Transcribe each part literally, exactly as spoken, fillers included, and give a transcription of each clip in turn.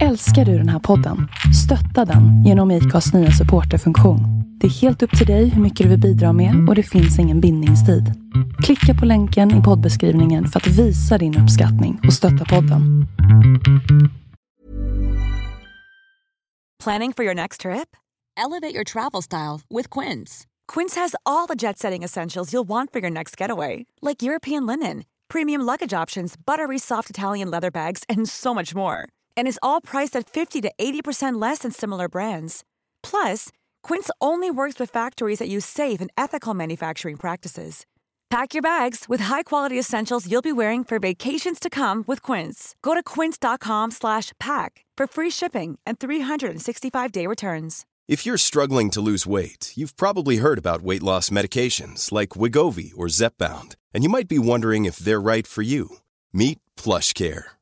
Älskar du den här podden? Stötta den genom I K As nya supporterfunktion. Det är helt upp till dig hur mycket du vill bidra med och det finns ingen bindningstid. Klicka på länken i poddbeskrivningen för att visa din uppskattning och stötta podden. Planning for your next trip? Elevate your travel style with Quince. Quince has all the jet-setting essentials you'll want for your next getaway, like European linen, premium luggage options, buttery soft Italian leather bags, and so much more. And is all priced at fifty to eighty percent less than similar brands. Plus, Quince only works with factories that use safe and ethical manufacturing practices. Pack your bags with high-quality essentials you'll be wearing for vacations to come with Quince. Go to quince dot com slash pack for free shipping and three sixty-five day returns. If you're struggling to lose weight, you've probably heard about weight loss medications like Wegovy or Zepbound, and you might be wondering if they're right for you. Meet PlushCare,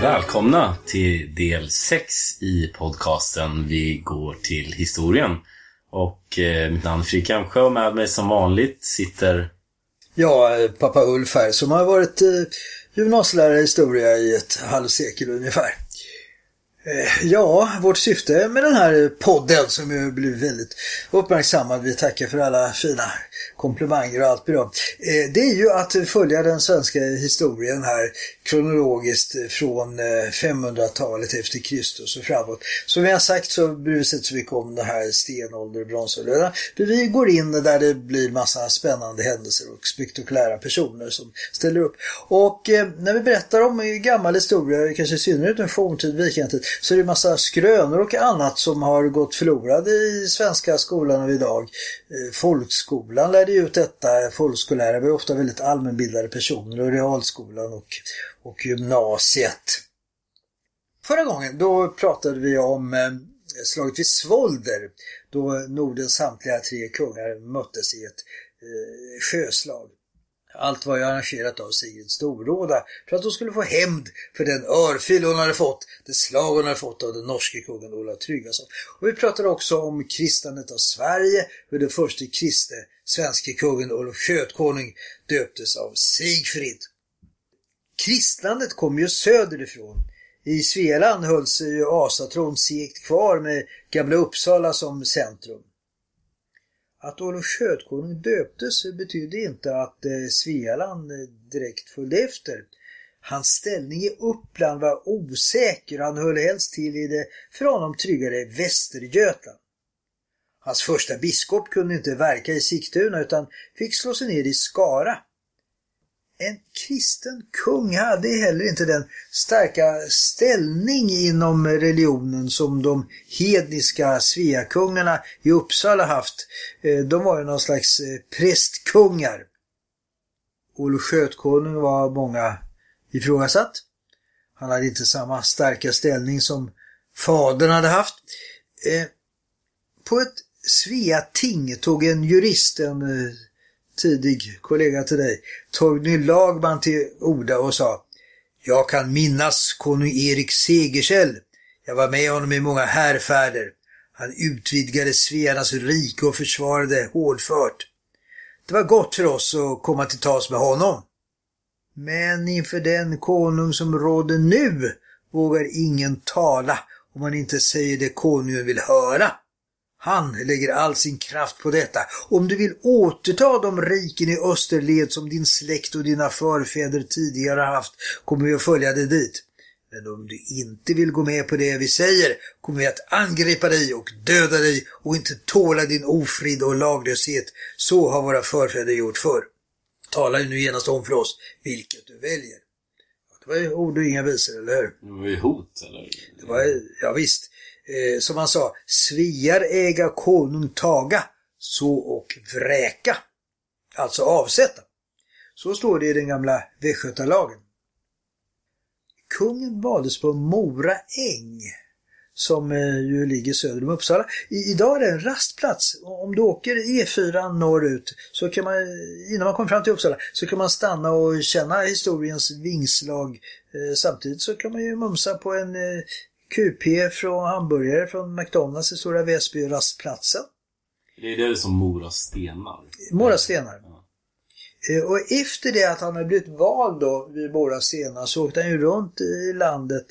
Välkomna till del sex i podcasten Vi går till historien. Och eh, mitt namn är Fredrik Kamsjö och med mig som vanligt sitter... Ja, pappa Ulf här, som har varit eh, gymnasielärare i historia i ett halvsekel ungefär. Eh, ja, vårt syfte med den här podden som ju blivit väldigt uppmärksammad, vi tackar för alla fina komplimanger och allt bra. Eh, det är ju att följa den svenska historien här kronologiskt från eh, femhundratalet efter Kristus och framåt. Som vi har sagt så bryr vi oss inte så mycket om det här stenålder och bronsålder. Vi går in där det blir massa spännande händelser och spektakulära personer som ställer upp. Och eh, när vi berättar om gammal historia, kanske i synnerhet en forntid, vikingtid, så är det massa skrönor och annat som har gått förlorade i svenska skolan av idag. Eh, folkskolan lärde ut detta. Folkskollärare var ofta väldigt allmänbildade personer och realskolan och och gymnasiet. Förra gången då pratade vi om eh, slaget vid Svolder, då Nordens samtliga tre kungar möttes i ett eh, sjöslag. Allt var ju arrangerat av Sigrid Storåda för att hon skulle få hämnd för den örfil hon hade fått, det slag hon hade fått av den norske kungen Olof Tryggvason. Och vi pratade också om kristandet av Sverige, hur den första kristne svenske kungen Olof Skötkonung döptes av Sigfrid. Kristlandet kom ju söderifrån. I Svealand hölls ju asatron segt kvar med gamla Uppsala som centrum. Att Olof Skötkonung döptes betydde inte att Svealand direkt följde efter. Hans ställning i Uppland var osäker och han höll helst till i det för honom tryggare Västergötland. Hans första biskop kunde inte verka i Sigtuna utan fick slå sig ner i Skara. En kristen kung hade heller inte den starka ställning inom religionen som de hedniska sveakungarna i Uppsala haft. De var ju någon slags prästkungar. Olof Skötkonung var många ifrågasatt. Han hade inte samma starka ställning som fadern hade haft. På ett sveating tog en jurist, en tidig kollega till dig, Torgny Lagman, till orda och sa: jag kan minnas konung Erik Segersäll. Jag var med honom i många härfärder. Han utvidgade Svearnas rike och försvarade hårdfört. Det var gott för oss att komma till tals med honom. Men inför den konung som råder nu vågar ingen tala om man inte säger det konungen vill höra. Han lägger all sin kraft på detta. Om du vill återta de riken i österled som din släkt och dina förfäder tidigare haft, kommer vi att följa dig dit. Men om du inte vill gå med på det vi säger, kommer vi att angripa dig och döda dig och inte tåla din ofrid och laglöshet. Så har våra förfäder gjort förr. Tala nu genast om för oss vilket du väljer. Det var ju ord och inga visor, eller hur? Det var ju hot, eller? Det var, ja visst. eh, som han sa, sviar äga konung taga, så och vräka, alltså avsätta. Så står det i den gamla Västgötalagen. Kungen valdes på Mora äng, som ju ligger söder om Uppsala. I, idag är det en rastplats. Om du åker E fyra norrut, så kan man, innan man kommer fram till Uppsala, så kan man stanna och känna historiens vingslag. Eh, samtidigt så kan man ju mumsa på en eh, Q P från hamburgare från McDonalds i Stora Väsby rastplatsen. Det är det som Mora stenar. Mora stenar. Ja. Och efter det att han har blivit vald då vid Mora stenar, så åkte han ju runt i landet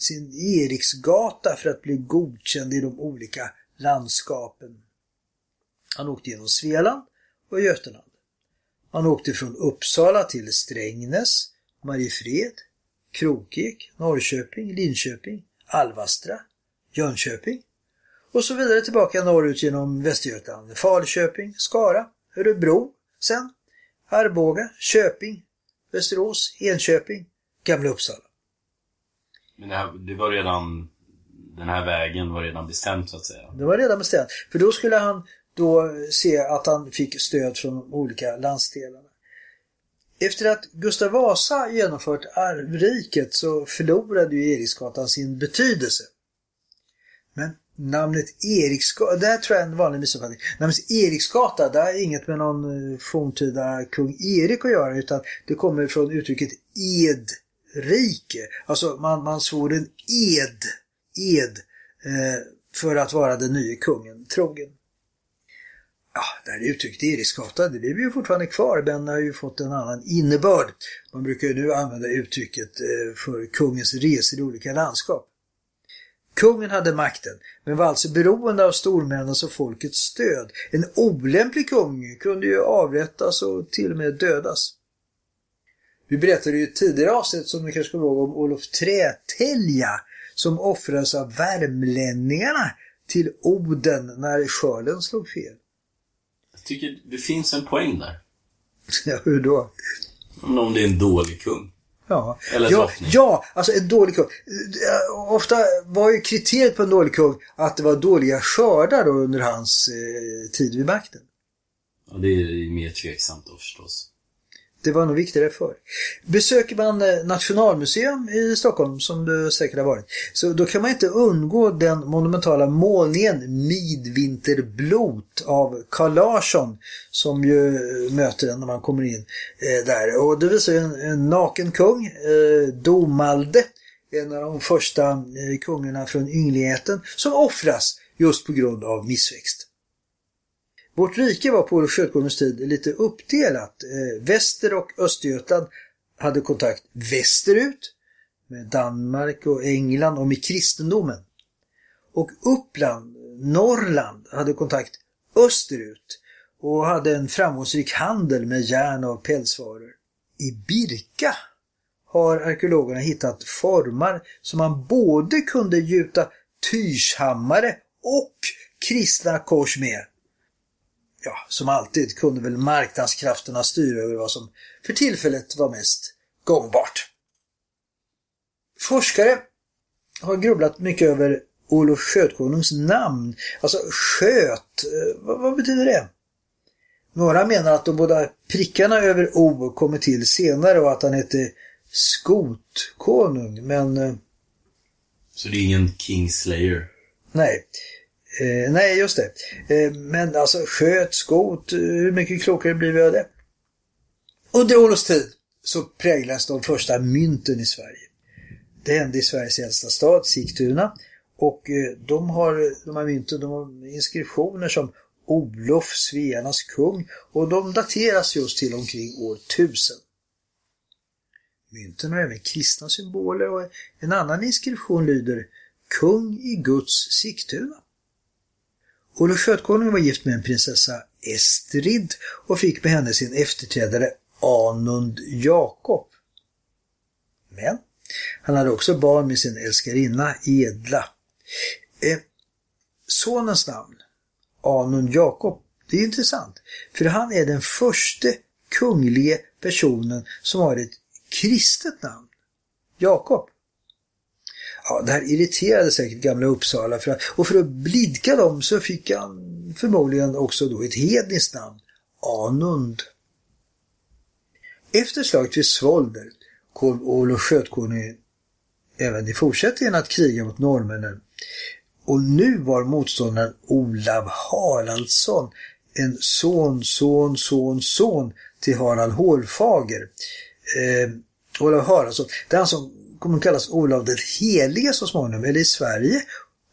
sin Eriksgata för att bli godkänd i de olika landskapen. Han åkte genom Svealand och Götaland. Han åkte från Uppsala till Strängnäs, Mariefred, Krokek, Norrköping, Linköping, Alvastra, Jönköping och så vidare tillbaka norrut genom Västergötland, Falköping, Skara, Örebro, sen Arboga, Köping, Västerås, Enköping, Gamla Uppsala. Men det, här, det var redan, den här vägen var redan bestämt så att säga. Det var redan bestämt, för då skulle han då se att han fick stöd från de olika landsdelarna. Efter att Gustav Vasa genomfört arvriket så förlorade ju Eriksgatan sin betydelse. Men namnet Eriksgata, det här tror jag är en vanlig missuppfattning. Namnet Eriksgata, det har inget med någon forntida kung Erik att göra, utan det kommer från uttrycket edrike. Alltså man, man svor en ed, ed eh, för att vara den nya kungen trogen. Ja, det här uttrycket Eriksgata, det blir ju fortfarande kvar, den har ju fått en annan innebörd. Man brukar ju nu använda uttrycket för kungens resor i olika landskap. Kungen hade makten, men var alltså beroende av stormännens och folkets stöd. En olämplig kung kunde ju avrättas och till och med dödas. Vi berättade ju tidigare avsnitt, som ni kanske kommer ihåg, om Olof Trätälja som offrades av värmlänningarna till Oden när skörden slog fel. Jag tycker det finns en poäng där. Ja, hur då? Om det är en dålig kung. Ja, ja, ja, alltså en dålig kung. Ofta var ju kriteriet på en dålig kung att det var dåliga skördar då under hans eh, tid vid makten. Ja, det är mer tveksamt då förstås. Det var nog viktigare för. Besöker man Nationalmuseum i Stockholm, som du säkert har varit, så då kan man inte undgå den monumentala målningen Midvinterblot av Carl Larsson, som ju möter den när man kommer in eh, där. Och det visar ju en, en naken kung, eh, Domalde, en av de första eh, kungarna från yngligheten, som offras just på grund av missväxt. Vårt rike var på Olof Skötkonungs tid lite uppdelat. Eh, Väster- och Östergötland hade kontakt västerut med Danmark och England och med kristendomen. Och Uppland, Norrland, hade kontakt österut och hade en framgångsrik handel med järn och pälsvaror. I Birka har arkeologerna hittat formar som man både kunde gjuta tyrshammare och kristna kors med. Ja, som alltid kunde väl marknadskrafterna styra över vad som för tillfället var mest gångbart. Forskare har grubblat mycket över Olof Skötkonungs namn. Alltså sköt, vad, vad betyder det? Några menar att de båda prickarna över O kommer till senare och att han heter Skotkonung, men... Så det är ingen Kingslayer? Nej. Eh, nej, just det. Eh, men alltså, sköt, skot, hur mycket klokare blir vi av det? Under Olofs tid så präglas de första mynten i Sverige. Det hände i Sveriges äldsta stad, Sigtuna. Och eh, de har, de här mynten, de har inskriptioner som Olof, Svearnas kung. Och de dateras just till omkring år tusen. Mynten har även kristna symboler och en annan inskription lyder Kung i Guds Sigtuna. Olof Skötkonung var gift med en prinsessa Estrid och fick med henne sin efterträdare Anund Jakob. Men han hade också barn med sin älskarinna Edla. Eh, sonens namn, Anund Jakob, det är intressant. För han är den första kungliga personen som har ett kristet namn, Jakob. Ja, det här irriterade säkert gamla Uppsala. För att, och för att blidka dem så fick han förmodligen också då ett hedniskt namn, Anund. Efter slaget vid Svolder kom Olof Skötkonung även i fortsättningen att kriga mot norrmännen. Och nu var motståndaren Olav Haraldsson, en son, son, son, son till Harald Hålfager. Eh, Olav Haraldsson, det är han som kommer att kallas Olav den Helige så småningom, eller i Sverige,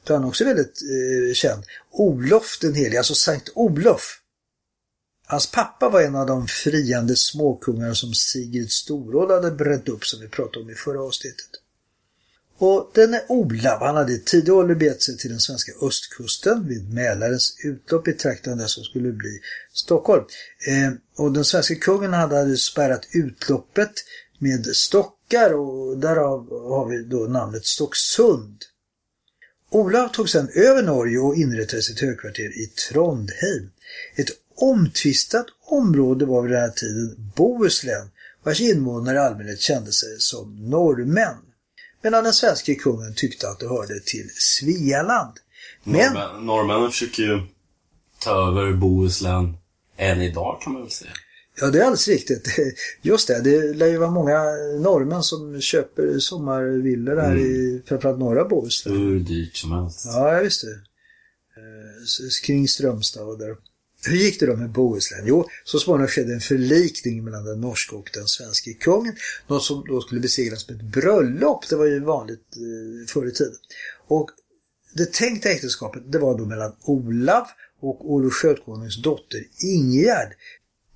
då han också är väldigt eh, känd. Olof den Helige, alltså Sankt Olof. Hans pappa var en av de friande småkungar som Sigrid Storåda hade brett upp, som vi pratade om i förra avsnittet. Och denne Olav, han hade i tidig ålder begett sig till den svenska östkusten vid Mälarens utlopp i trakten där som skulle bli Stockholm. Eh, och den svenska kungen hade, hade spärrat utloppet med stockar, och därav har vi då namnet Stocksund. Olav tog sedan över Norge och inrättade sitt högkvarter i Trondheim. Ett omtvistat område var vid den här tiden Bohuslän, vars invånare i allmänhet kände sig som norrmän. Medan den svenska kungen tyckte att det hörde till Svealand. Men Norrmän, norrmännen försöker ju ta över Bohuslän än idag, kan man väl säga. Ja, det är alldeles riktigt. Just det, det lär ju vara många norrmän som köper sommarvillor där, mm. i framförallt norra Bohuslän. Hur dyrt som helst. Ja, just det. Kring Strömstad och där. Hur gick det då med Bohuslän? Jo, så småningom skedde en förlikning mellan den norska och den svenska kungen. Något som då skulle beseglas med ett bröllop. Det var ju vanligt eh, förr i tiden. Och det tänkta äktenskapet, det var då mellan Olav och Olof Skötkonungs dotter Ingvar.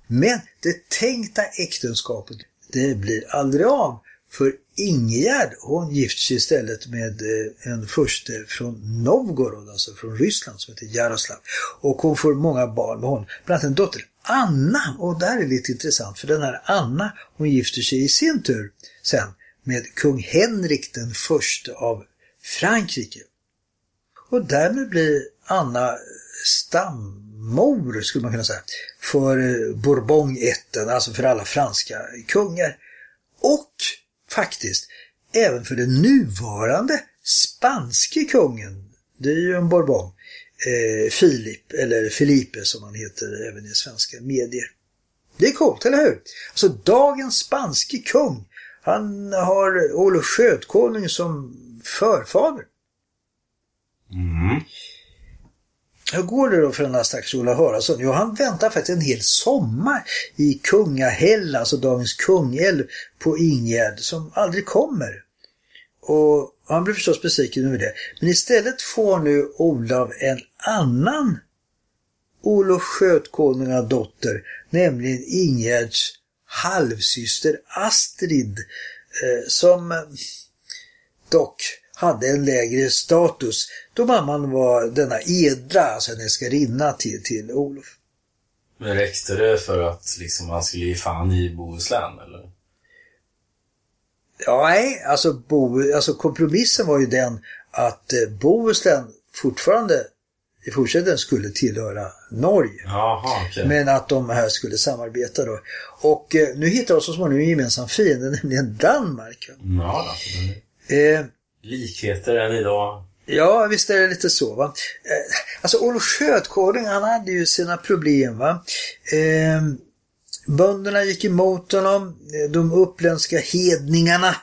Men det tänkta äktenskapet, det blir aldrig av. För Ingvar, hon gifte sig istället med en furste från Novgorod, alltså från Ryssland, som heter Jaroslav. Och hon får många barn med honom, bland annat en dotter, Anna. Och det här är lite intressant, för den här Anna, hon gifter sig i sin tur sen med kung Henrik den första av Frankrike. Och därmed blir Anna stammor, skulle man kunna säga, för Bourbon-ätten, alltså för alla franska kungar. Och faktiskt även för den nuvarande spanske kungen, det är ju en Bourbon, eh, Filip eller Felipe som han heter även i svenska medier. Det är coolt, eller hur? Alltså dagens spanske kung, han har Olof Skötkonung som förfader. Mm. Hur går det då för den här stackars Olav Haraldsson? Jo, han väntar faktiskt en hel sommar i Kungahäll, alltså dagens Kungälv, på Ingärd, som aldrig kommer. Och han blir förstås besviken över det. Men istället får nu Olav en annan Olof Skötkonungadotter, nämligen Ingärds halvsyster Astrid, som dock hade en lägre status, då mamman var denna edla, alltså en älskarinna till, till Olof. Men räckte det för att liksom han skulle ge fan i Bohuslän, eller? Ja, nej, alltså, Bo, alltså kompromissen var ju den att Bohuslän fortfarande i fortsättningen skulle tillhöra Norge. Jaha, okay. Men att de här skulle samarbeta då. Och eh, nu hittar de så småningom en gemensam fiende, nämligen Danmark. Ja, då. Eh, Likheter än idag. Ja, visst är det lite så, va. Alltså Olof Skötkonung, han hade ju sina problem, va. Eh, bönderna gick emot honom. De uppländska hedningarna,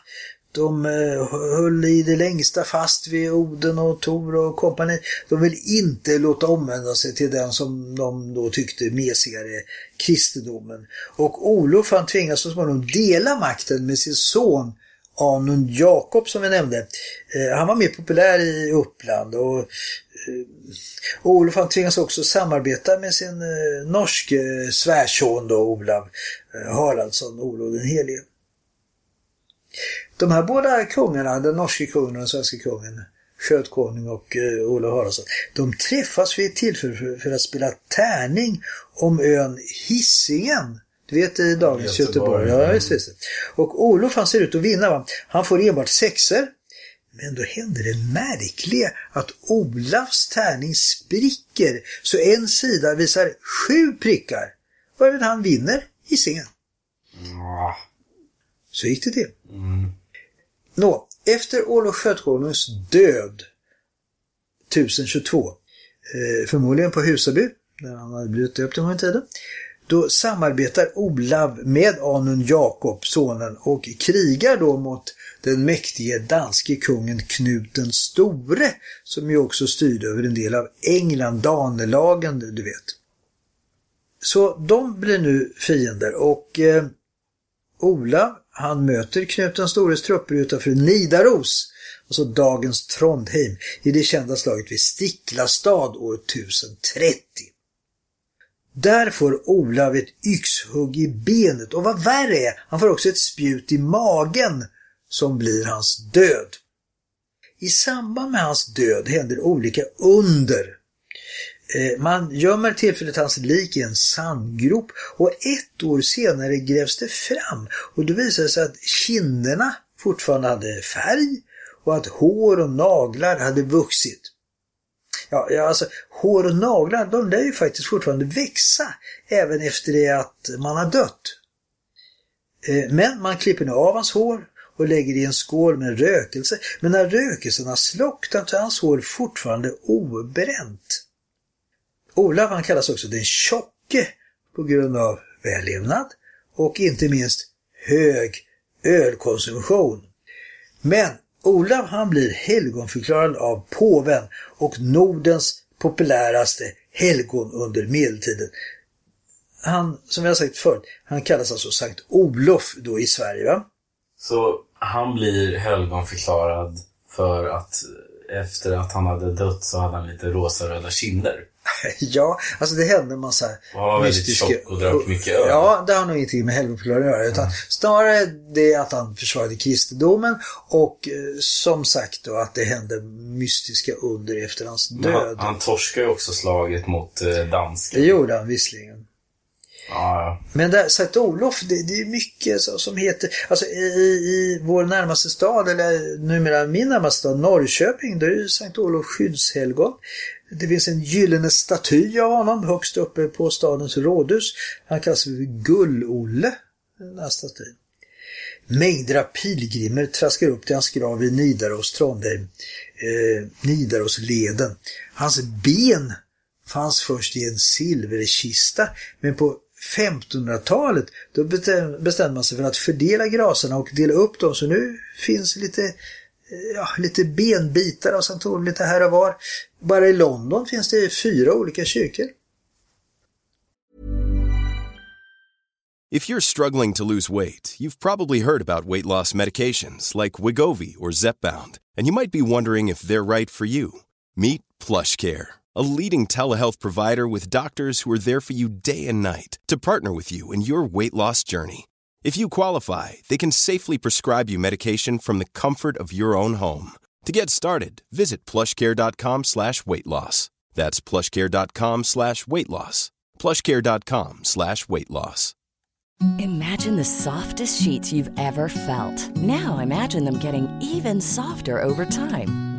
de eh, höll i det längsta fast vid Oden och Tor och kompani. De ville inte låta omvända sig till den som de då tyckte mesigare, kristendomen. Och Olof, han tvingades så småningom dela makten med sin son Anund Jakob, som vi nämnde. eh, han var mer populär i Uppland, och, eh, och Olof, han tvingas också samarbeta med sin eh, norske eh, svärson då, Olav eh, Haraldsson, Olof den Helige. De här båda kungarna, den norske kungen och den svenska kungen, Skötkonung och eh, Olof Haraldsson, de träffas vid ett tillfälle för, för att spela tärning om ön Hisingen. Du vet, i dagens Göteborg. Göteborg. Ja, just, just. Och Olof, han ser ut att vinna, va? Han får enbart sexer. Men då händer det märkliga att Olofs tärning spricker, så en sida visar sju prickar. Varvid han vinner Hisingen. Mm. Så gick det till. Mm. Nå, efter Olof Skötkonungs död tusen tjugotvå, förmodligen på Husaby, när han hade blivit döpt den här tiden, då samarbetar Olav med Anund Jakob, sonen, och krigar då mot den mäktige danske kungen Knut den store, som ju också styrde över en del av England, Danelagen, du vet. Så de blir nu fiender, och eh, Olav, han möter Knut den stores trupper utanför Nidaros, alltså dagens Trondheim, i det kända slaget vid Stiklastad år tusen trettio. Där får Olav ett yxhugg i benet, och vad värre är, han får också ett spjut i magen som blir hans död. I samband med hans död händer olika under. Man gömmer tillfälligt hans lik i en sandgrop, och ett år senare grävs det fram, och då visar det sig att kinderna fortfarande hade färg och att hår och naglar hade vuxit. Ja, alltså hår och naglar, de lär ju faktiskt fortfarande växa även efter det att man har dött. Men man klipper nu av hans hår och lägger i en skål med rökelse, men när rökelsen har slocknat så är hans hår fortfarande obränt. Olav, han kallas också den tjocke på grund av vällevnad och inte minst hög ölkonsumtion. Men Olav, han blir helgonförklarad av påven och Nordens populäraste helgon under medeltiden. Han, som jag har sagt förut, han kallas alltså Sankt Olof då i Sverige, va? Så han blir helgonförklarad för att efter att han hade dött så hade han lite rosa-röda kinder. Ja, alltså det hände en massa ja, mystiska... väldigt tjock och drack mycket öl. Ja, det har nog ingenting med helgonförklaring att göra, utan mm. snarare det att han försvarade kristendomen och som sagt då att det hände mystiska under efter hans död. Han, han torskade ju också slaget mot eh, dansken. Det gjorde han visserligen. Ja. Men där, Sankt Olof, det, det är mycket så, som heter, alltså i, i vår närmaste stad, eller numera min närmaste stad, Norrköping, där är ju Sankt Olof skyddshelgon. Det finns en gyllene staty av honom högst uppe på stadens rådhus. Han kallas Gull-Olle, den här statyn. Mängder av pilgrimer traskar upp till hans grav i Nidaros, Trondheim, eh, Nidarosleden. Hans ben fanns först i en silverkista, men på femtonhundratalet då bestämde man sig för att fördela graserna och dela upp dem, så nu finns lite, ja, lite benbitar av Sankt Olof lite här och var. Bara i London finns det fyra olika kyrkor. If you're struggling to lose weight, you've probably heard about weight loss medications like Wegovy or Zepbound, and you might be wondering if they're right for you. Meet PlushCare, a leading telehealth provider with doctors who are there for you day and night to partner with you in your weight loss journey. If you qualify, they can safely prescribe you medication from the comfort of your own home. To get started, visit plushcare.com slash weight loss. That's plushcare.com slash weight loss. plushcare.com slash weight loss. Imagine the softest sheets you've ever felt. Now imagine them getting even softer over time.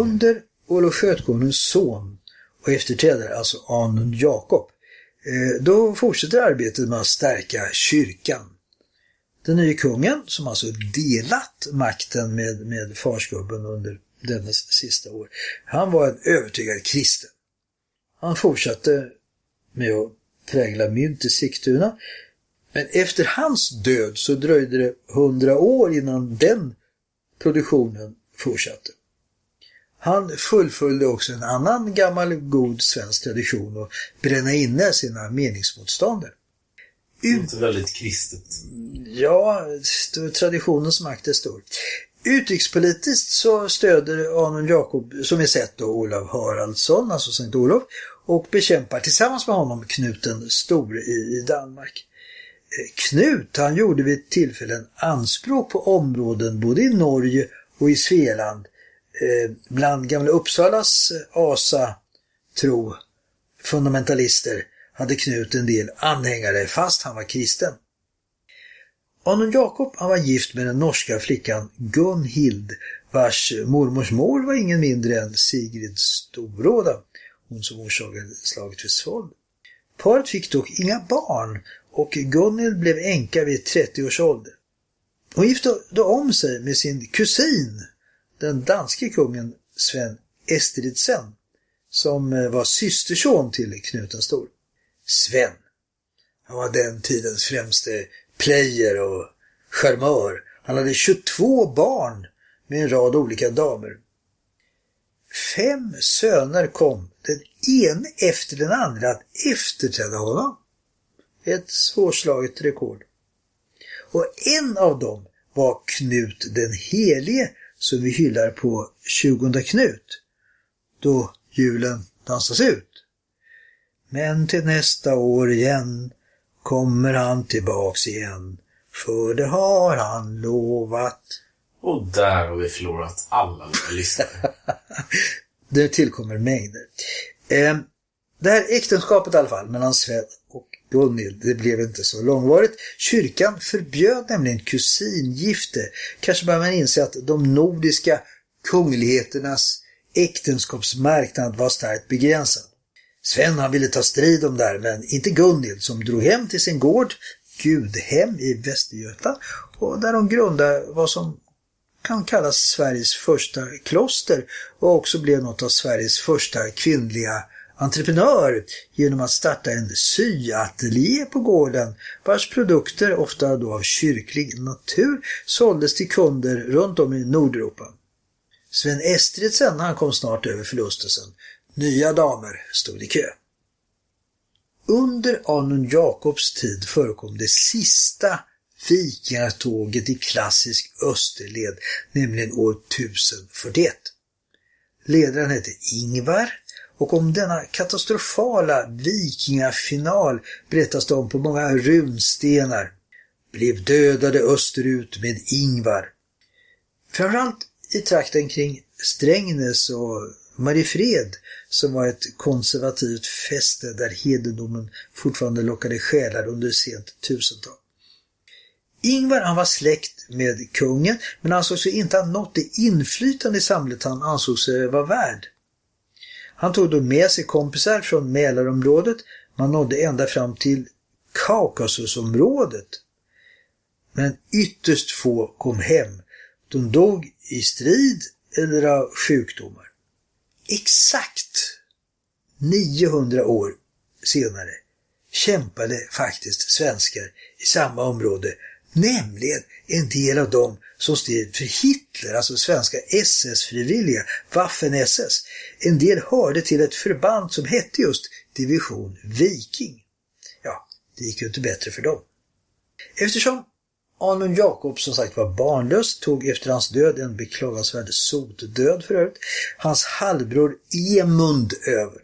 Under Olof Skötkonungs son och efterträdare, alltså Anund Jakob, då fortsätter arbetet med att stärka kyrkan. Den nya kungen, som alltså delat makten med, med farsgubben under dennes sista år, han var en övertygad kristen. Han fortsatte med att prägla mynt i Sigtuna. Men efter hans död så dröjde det hundra år innan den produktionen fortsatte. Han fullföljde också en annan gammal god svensk tradition och bränna inne sina meningsmotståndare. Ut... Inte väldigt kristet. Ja, traditionens makt är stor. Utrikespolitiskt så stöder Anund Jakob, som är sett då, Olav Haraldsson, alltså Sankt Olof, och bekämpar tillsammans med honom Knut den store i Danmark. Knut, han gjorde vid tillfällen anspråk på områden både i Norge och i Svealand, eh, bland gamla Uppsalas asatro fundamentalister hade Knut en del anhängare fast han var kristen. Anund Jakob, han var gift med den norska flickan Gunnhild, vars mormors mor var ingen mindre än Sigrid Storåda, hon som orsakade slaget vid Svolv. Paret fick dock inga barn och Gunnhild blev änka vid trettio års ålder. Hon gifte då om sig med sin kusin, den danske kungen Sven Estridsen, som var systerson till Knut den stor. Sven, han var den tidens främste player och charmör. Han hade tjugotvå barn med en rad olika damer. Fem söner kom, den ene efter den andra, att efterträda honom. Ett svårslaget rekord. Och en av dem var Knut den Helige, som vi hyllar på tjugonde Knut, då julen dansas ut. Men till nästa år igen kommer han tillbaks igen, för det har han lovat. Och där har vi förlorat alla våra lyssnare. Det tillkommer mängder. Eh, det här äktenskapet i alla fall mellan Sven och Gunnhild, det blev inte så långvarigt. Kyrkan förbjöd nämligen kusingifte. Kanske bör man inse att de nordiska kungligheternas äktenskapsmarknad var starkt begränsad. Sven, han ville ta strid om där, men inte Gunnhild, som drog hem till sin gård Gudhem i Västergötland, och där de grundade vad som kan kallas Sveriges första kloster och också blev något av Sveriges första kvinnliga entreprenör genom att starta en syateljé på gården, vars produkter, ofta då av kyrklig natur, såldes till kunder runt om i Nordeuropa. Sven Estridsen, han kom snart över förlustelsen. Nya damer stod i kö. Under Anund Jakobs tid förekom det sista vikingatåget i klassisk österled, nämligen år tusen fyrtioett. Ledaren hette Ingvar, och om denna katastrofala vikingafinal berättas det om på många runstenar. Blev dödade österut med Ingvar. Framförallt i trakten kring Strängnäs och Mariefred, som var ett konservativt fäste där hedendomen fortfarande lockade själar under sent tusental. Ingvar, han var släkt med kungen, men ansåg sig inte ha nått det inflytande i samhället han ansåg sig vara värd. Han tog då med sig kompisar från Mälarområdet, man nådde ända fram till Kaukasusområdet. Men ytterst få kom hem, de dog i strid eller av sjukdomar. Exakt niohundra år senare kämpade faktiskt svenskar i samma område, nämligen en del av dem som stred för Hitler, alltså svenska S S-frivilliga, Waffen-S S. En del hörde till ett förband som hette just Division Viking. Ja, det gick ju inte bättre för dem. Eftersom Anund Jakob som sagt var barnlös, tog efter hans död, en beklagansvärd sotdöd för övrigt, hans halvbror Emund över.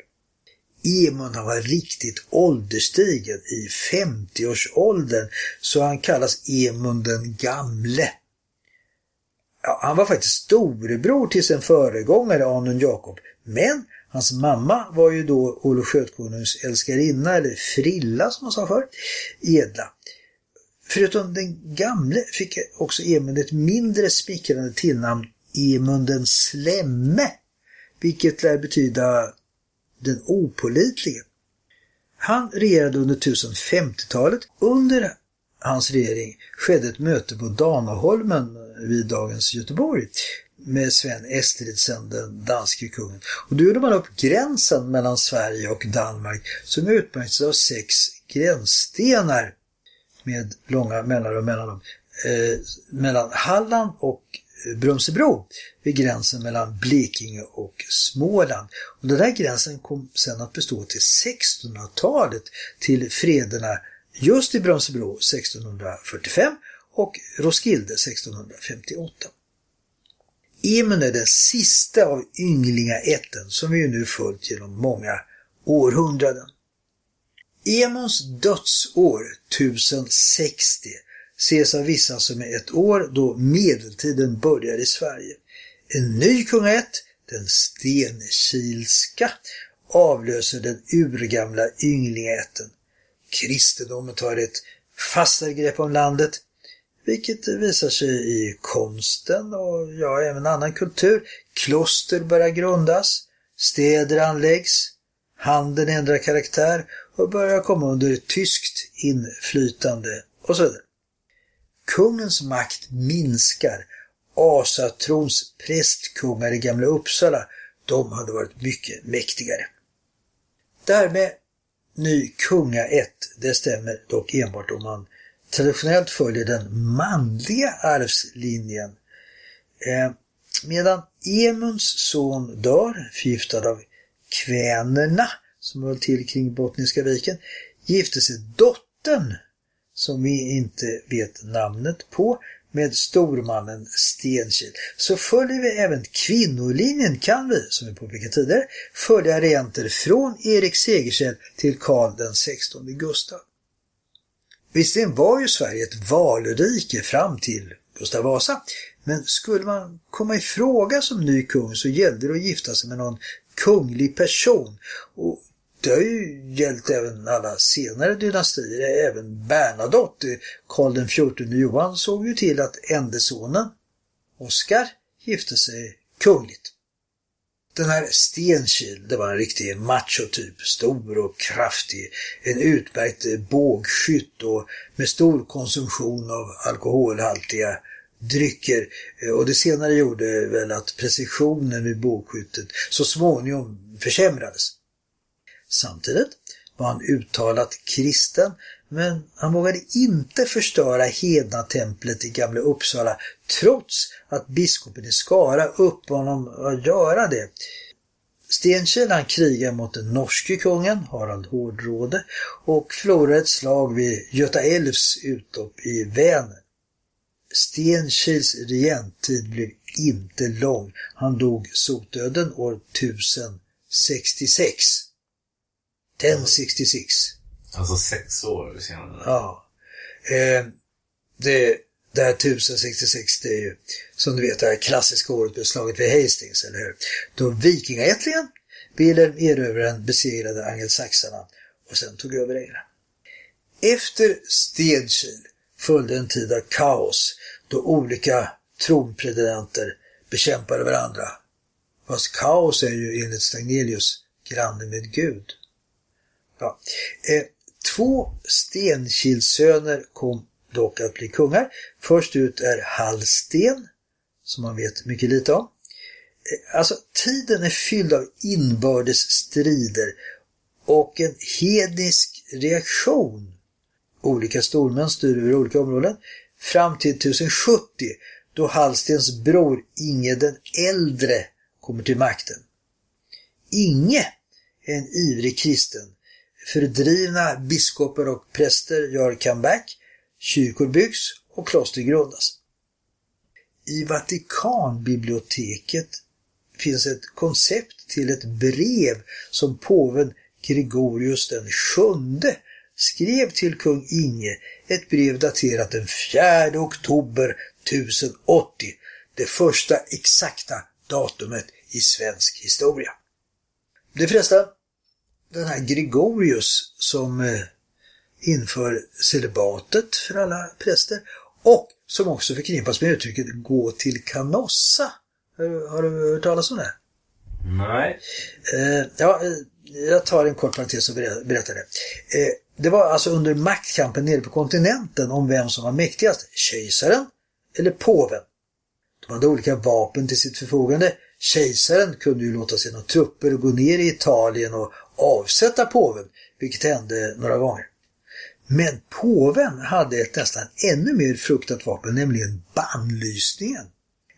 Emund var riktigt ålderstigen i femtioårsåldern, så han kallas Emund den gamle. Ja, han var faktiskt storebror till sin föregångare Anund Jakob, men hans mamma var ju då Olof Skötkonungs älskarinna, eller frilla som man sa förr, Edla. Förutom den gamle fick också Emund ett mindre smickrande tillnamn, Emund den slemme, vilket lär betyda den opålitlige. Han regerade under tusen femtiotalet. Under hans regering skedde ett möte på Danaholmen vid dagens Göteborg med Sven Estridsen, den danske kungen. Och då gjorde man upp gränsen mellan Sverige och Danmark som utmärktes av sex gränsstenar med långa mellanrum mellan dem. Eh, mellan Halland och Brömsebro vid gränsen mellan Blekinge och Småland. Och den där gränsen kom sedan att bestå till sextonhundratalet, till frederna just i Brömsebro sextonhundrafyrtiofem och Roskilde sextonhundrafemtioåtta. Imne, den sista av ynglingaätten som vi nu följt genom många århundraden. Emuns dödsår tusen sextio ses av vissa som är ett år då medeltiden börjar i Sverige. En ny kungaätt, den stenkilska, avlöser den urgamla ynglingaätten. Kristendomen tar ett fastare grepp om landet, vilket visar sig i konsten och ja, även annan kultur. Kloster börjar grundas, städer anläggs, handeln ändrar karaktär och börjar komma under ett tyskt inflytande och så vidare. Kungens makt minskar. Asatrons prästkungar i gamla Uppsala, de hade varit mycket mäktigare. Därmed ny kungaätt, det stämmer dock enbart om man traditionellt följer den manliga arvslinjen. Eh, medan Emunds son dör, förgiftad av kvänerna som höll till kring Bottniska viken, gifte sig dottern, som vi inte vet namnet på, med stormannen Stenkil. Så följer vi även kvinnolinjen, kan vi, som vi påpekade tidigare, följa regenter från Erik Segersäll till Karl den sextonde Gustav. Visserligen var ju Sverige ett valrike fram till Gustav Vasa, men skulle man komma i fråga som ny kung så gällde det att gifta sig med någon kunglig person, och det har ju gällt även alla senare dynastier, även Bernadotte. Karl den fjortonde Johan såg ju till att ändesonen Oskar gifte sig kungligt. Den här Stenkil, det var en riktig machotyp, stor och kraftig, en utmärkt bågskytt och med stor konsumtion av alkoholhaltiga drycker, och det senare gjorde väl att precisionen vid bågskyttet så småningom försämrades. Samtidigt var han uttalat kristen, men han vågade inte förstöra hednatemplet i gamla Uppsala trots att biskopen i Skara uppmanade honom att göra det. Stenkil, han krigade mot den norske kungen Harald Hålfager och förlorade ett slag vid Göta älvs utlopp i Vänern. Stenkils regenttid blev inte lång. Han dog sotdöden år tusen sextiosex. tio sextiosex. Alltså sex år senare. Ja. Eh, det, det här tusen sextiosex, det är ju som du vet det här klassiska året vid slaget vid Hastings, eller hur? Då vikingaättlingen, Wilhelm Erövraren, besegrade angelsaxarna och sen tog över England. Efter Stenkil följde en tid av kaos då olika tronpretendenter bekämpade varandra. Fast kaos är ju enligt Stagnelius granne med Gud. Ja. Eh, två Stenkilsöner kom dock att bli kungar. Först ut är Hallsten, som man vet mycket lite om. Eh, alltså tiden är fylld av inbördes strider och en hednisk reaktion. Olika stormän styr över olika områden fram till tusen sjuttio, då Hallstens bror Inge den äldre kommer till makten. Inge, en ivrig kristen. Fördrivna biskoper och präster gör comeback, kyrkor byggs och kloster grundas. I Vatikanbiblioteket finns ett koncept till ett brev som påven Gregorius den sjunde skrev till kung Inge. Ett brev daterat den fjärde oktober tusen åttio, det första exakta datumet i svensk historia. Det förresten, den här Gregorius som inför celibatet för alla präster och som också förknippas med uttrycket gå till Canossa. Har du hört talas om det? Nej. Ja, jag tar en kort parentes och berättar det. Eh, det var alltså under maktkampen nere på kontinenten om vem som var mäktigast, kejsaren eller påven. De hade olika vapen till sitt förfogande. Kejsaren kunde ju låta sina trupper gå ner i Italien och avsätta påven, vilket hände några gånger. Men påven hade ett nästan ännu mer fruktat vapen, nämligen bannlysningen.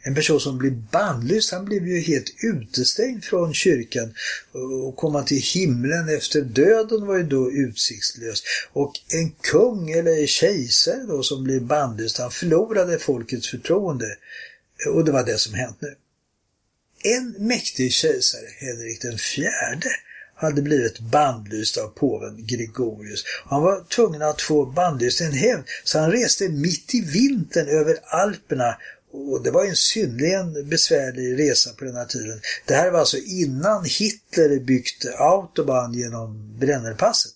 En person som blev bannlyst, han blev ju helt utestängd från kyrkan, och komma till himlen efter döden var ju då utsiktslös. Och en kung eller kejsare då som blev bannlyst, han förlorade folkets förtroende, och det var det som hänt nu. En mäktig kejsare, Henrik den fjärde, hade blivit bandlyst av påven Gregorius. Han var tvungen att få bandlyst en hävd, så han reste mitt i vintern över Alperna, och det var en synnerligen besvärlig resa på den här tiden. Det här var alltså innan Hitler byggde autobahn genom Brennerpasset.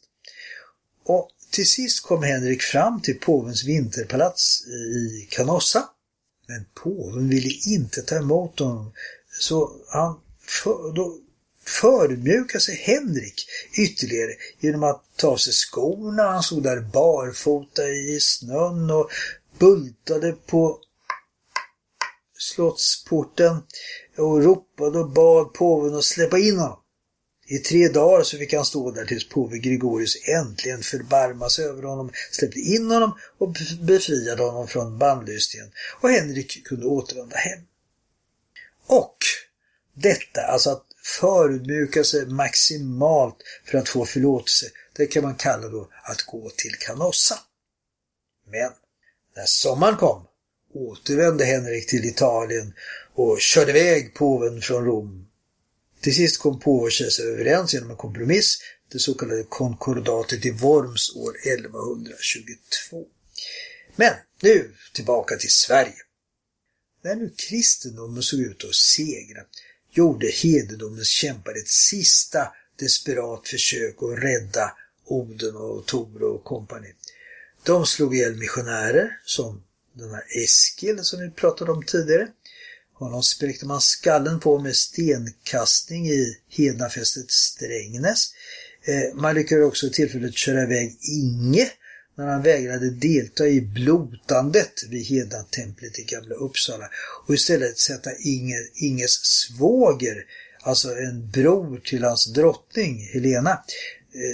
Och till sist kom Henrik fram till påvens vinterpalats i Canossa, men påven ville inte ta emot honom, så han för, då förmjukade sig Henrik ytterligare genom att ta sig skorna. Han stod där barfota i snön och bultade på slottsporten och ropade och bad påven att släppa in honom. I tre dagar så fick han stå där tills påve Gregorius äntligen förbarmas över honom, släppte in honom och befriade honom från bannlysningen, och Henrik kunde återvända hem. Och detta, alltså att förmjuka sig maximalt för att få förlåtelse, det kan man kalla då att gå till Canossa. Men när sommaren kom återvände Henrik till Italien och körde iväg påven från Rom. Till sist kom påven och kejsare överens genom en kompromiss, det så kallade konkordatet i Worms år elva tjugotvå. Men nu tillbaka till Sverige. När nu kristendomen såg ut att segra gjorde hedendomens kämpar ett sista desperat försök att rädda Oden och Tor och kompani. De slog ihjäl missionärer som den här Eskil som vi pratade om tidigare. Honom spräckte man skallen på med stenkastning i hednafästet Strängnäs. Man lyckades också tillfälligt köra iväg Inge när han vägrade delta i blotandet vid hednatemplet i Gamla Uppsala, och istället sätta Inge, Inges svåger, alltså en bror till hans drottning Helena,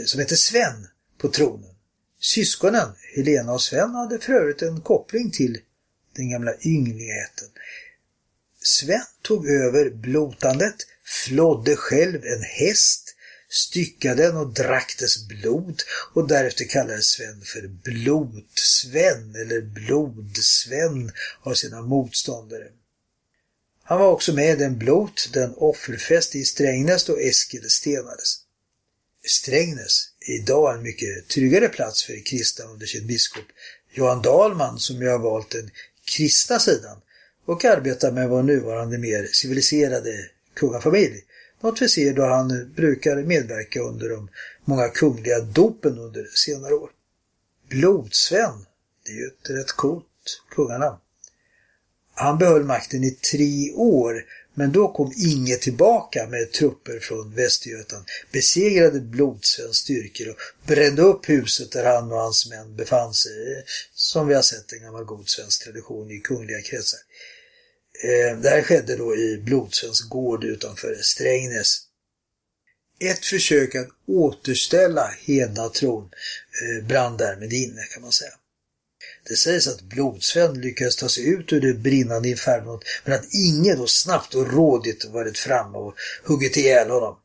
som hette Sven, på tronen. Syskonen Helena och Sven hade för övrigt en koppling till den gamla yngligheten. Sven tog över blotandet, flådde själv en häst, styckade den och drack dess blod, och därefter kallades Sven för Blodsven eller Blodsven av sina motståndare. Han var också med den blot, den offerfest i Strängnäs då Eskil stenades. Strängnäs är idag en mycket tryggare plats för kristna under sin biskop Johan Dahlman, som jag har valt den kristna sidan och arbetar med vår nuvarande mer civiliserade kungafamilj. Något vi ser då han brukar medverka under de många kungliga dopen under senare år. Blodsven, det är ju ett rätt coolt kungarnamn. Han behöll makten i tre år, men då kom Inge tillbaka med trupper från Västergötland, besegrade Blodsvens styrkor och brände upp huset där han och hans män befann sig, som vi har sett en gammal god svensk tradition i kungliga kretsar. Det här skedde då i Blodsvens gård utanför Strängnäs. Ett försök att återställa hednatron brann därmed inne, kan man säga. Det sägs att Blodsven lyckades ta sig ut ur det brinnande infernot, men att Inge då snabbt och rådigt varit framme och huggit ihjäl honom.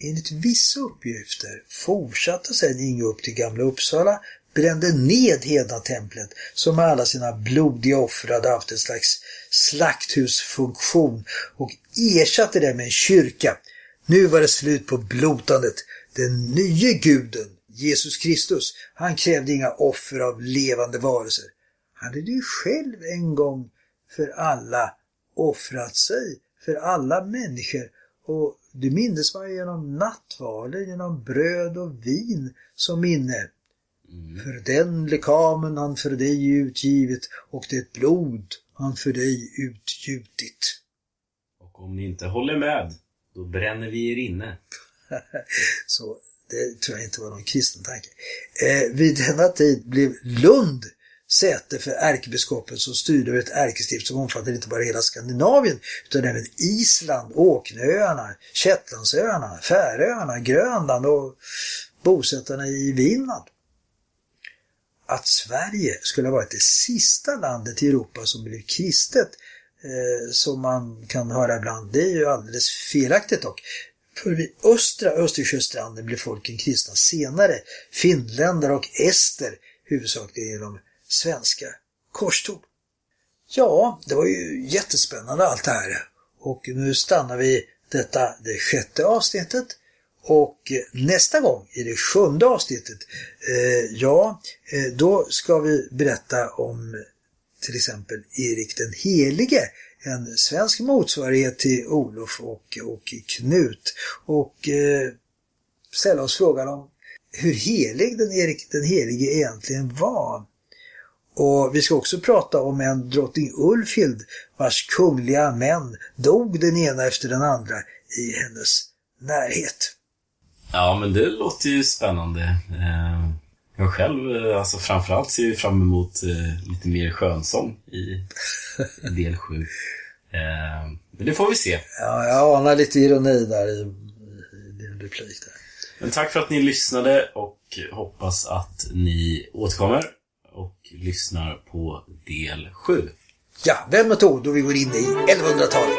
Enligt vissa uppgifter fortsatte sedan Inge upp till Gamla Uppsala, brände ned hednatemplet som med alla sina blodiga offer hade haft en slags slakthusfunktion, och ersatte det med en kyrka. Nu var det slut på blotandet. Den nya guden, Jesus Kristus, han krävde inga offer av levande varelser. Han hade ju själv en gång för alla offrat sig för alla människor, och det mindes man genom nattvalen, genom bröd och vin som minne. Mm. För den lekamen han för dig utgivit, och det blod han för dig utgjutit. Och om ni inte håller med, då bränner vi er inne. Så det tror jag inte var någon kristen tanke. Eh, vid denna tid blev Lund säte för ärkebiskopen som styrde över ett ärkestift som omfattade inte bara hela Skandinavien utan även Island, Åkneöarna, Shetlandsöarna, Färöarna, Grönland och bosättarna i Vinland. Att Sverige skulle ha varit det sista landet i Europa som blev kristet, eh, som man kan höra ibland, det är ju alldeles felaktigt dock. För vid östra Östersjöstranden blev folken kristna senare, finländare och ester, huvudsakligen genom svenska korståg. Ja, det var ju jättespännande allt det här. Och nu stannar vi detta, det sjätte avsnittet. Och nästa gång, i det sjunde avsnittet, eh, ja, eh, då ska vi berätta om till exempel Erik den Helige, en svensk motsvarighet till Olof och, och Knut. Och eh, ställa oss frågan om hur helig den Erik den Helige egentligen var. Och vi ska också prata om en drottning Ulfhild vars kungliga män dog den ena efter den andra i hennes närhet. Ja, men det låter ju spännande. Jag själv, alltså framförallt ser jag fram emot lite mer skönsång i del sju. Men det får vi se. Ja, jag anar lite ironi där i din replik där. Men tack för att ni lyssnade och hoppas att ni återkommer och lyssnar på del sju. Ja, väl med tåg då vi går in i elvahundratalet.